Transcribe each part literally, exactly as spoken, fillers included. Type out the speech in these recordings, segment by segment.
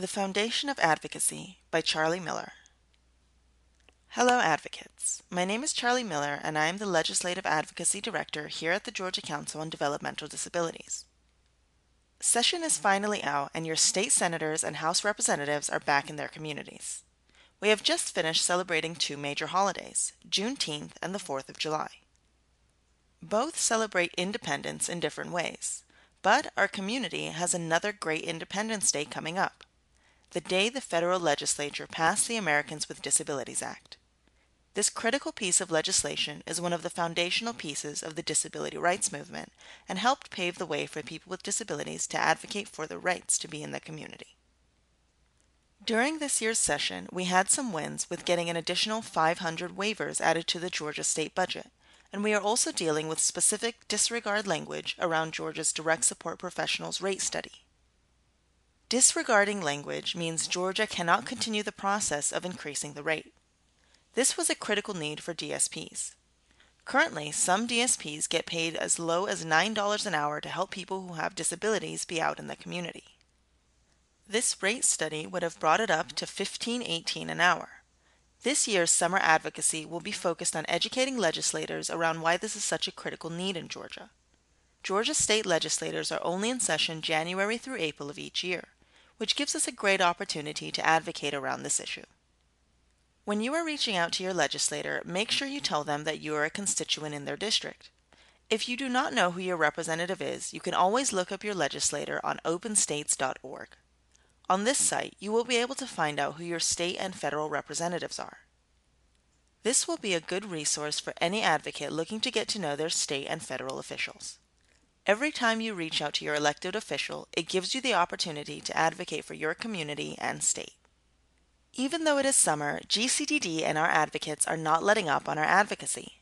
The Foundation of Advocacy by Charlie Miller. Hello, advocates. My name is Charlie Miller, and I am the Legislative Advocacy Director here at the Georgia Council on Developmental Disabilities. Session is finally out, and your state senators and House representatives are back in their communities. We have just finished celebrating two major holidays, Juneteenth and the fourth of July. Both celebrate independence in different ways, but our community has another great Independence Day coming up. The day the federal legislature passed the Americans with Disabilities Act. This critical piece of legislation is one of the foundational pieces of the disability rights movement and helped pave the way for people with disabilities to advocate for their rights to be in the community. During this year's session, we had some wins with getting an additional five hundred waivers added to the Georgia state budget, and we are also dealing with specific disregard language around Georgia's direct support professionals rate study. Disregarding language means Georgia cannot continue the process of increasing the rate. This was a critical need for D S Ps. Currently, some D S Ps get paid as low as nine dollars an hour to help people who have disabilities be out in the community. This rate study would have brought it up to fifteen dollars and eighteen cents an hour. This year's summer advocacy will be focused on educating legislators around why this is such a critical need in Georgia. Georgia state legislators are only in session January through April of each year, which gives us a great opportunity to advocate around this issue. When you are reaching out to your legislator, make sure you tell them that you are a constituent in their district. If you do not know who your representative is, you can always look up your legislator on Open States dot org. On this site, you will be able to find out who your state and federal representatives are. This will be a good resource for any advocate looking to get to know their state and federal officials. Every time you reach out to your elected official, it gives you the opportunity to advocate for your community and state. Even though it is summer, G C D D and our advocates are not letting up on our advocacy.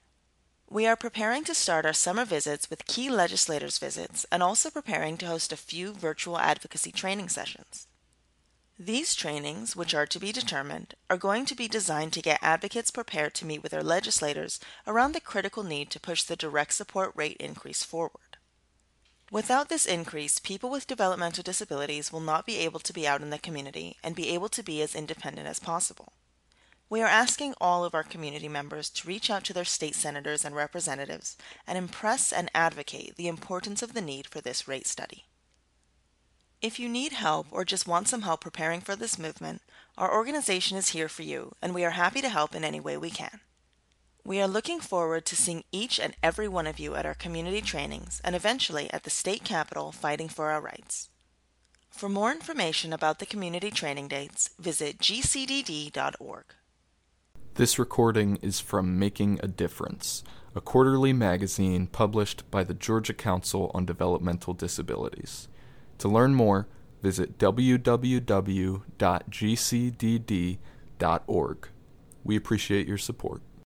We are preparing to start our summer visits with key legislators' visits and also preparing to host a few virtual advocacy training sessions. These trainings, which are to be determined, are going to be designed to get advocates prepared to meet with their legislators around the critical need to push the direct support rate increase forward. Without this increase, people with developmental disabilities will not be able to be out in the community and be able to be as independent as possible. We are asking all of our community members to reach out to their state senators and representatives and impress and advocate the importance of the need for this rate study. If you need help or just want some help preparing for this movement, our organization is here for you, and we are happy to help in any way we can. We are looking forward to seeing each and every one of you at our community trainings and eventually at the state capitol fighting for our rights. For more information about the community training dates, visit G C D D dot org. This recording is from Making a Difference, a quarterly magazine published by the Georgia Council on Developmental Disabilities. To learn more, visit w w w dot g c d d dot org. We appreciate your support.